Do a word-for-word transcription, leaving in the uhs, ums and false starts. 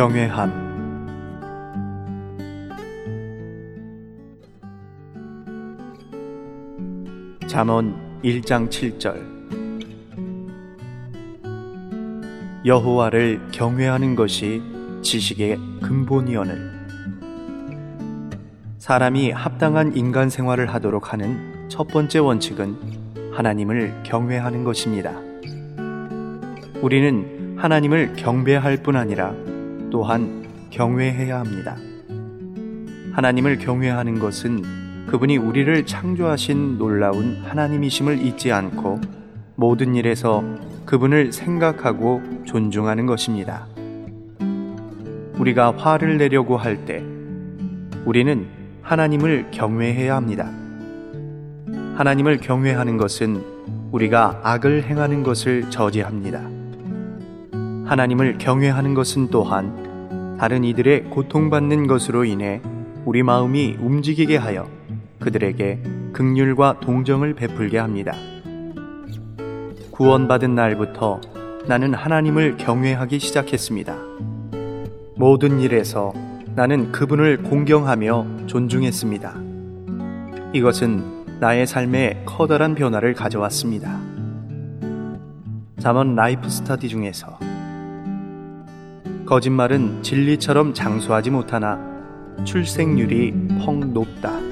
경외함. 잠언 일 장 칠 절. 여호와를 경외하는 것이 지식의 근본이오늘 사람이 합당한 인간 생활을 하도록 하는 첫 번째 원칙은 하나님을 경외하는 것입니다. 우리는 하나님을 경배할 뿐 아니라 또한 경외해야 합니다. 하나님을 경외하는 것은 그분이 우리를 창조하신 놀라운 하나님이심을 잊지 않고 모든 일에서 그분을 생각하고 존중하는 것입니다. 우리가 화를 내려고 할 때 우리는 하나님을 경외해야 합니다. 하나님을 경외하는 것은 우리가 악을 행하는 것을 저지합니다. 하나님을 경외하는 것은 또한 다른 이들의 고통받는 것으로 인해 우리 마음이 움직이게 하여 그들에게 긍휼과 동정을 베풀게 합니다. 구원받은 날부터 나는 하나님을 경외하기 시작했습니다. 모든 일에서 나는 그분을 공경하며 존중했습니다. 이것은 나의 삶에 커다란 변화를 가져왔습니다. 잠언 라이프 스타디 중에서 거짓말은 진리처럼 장수하지 못하나 출생률이 퍽 높다.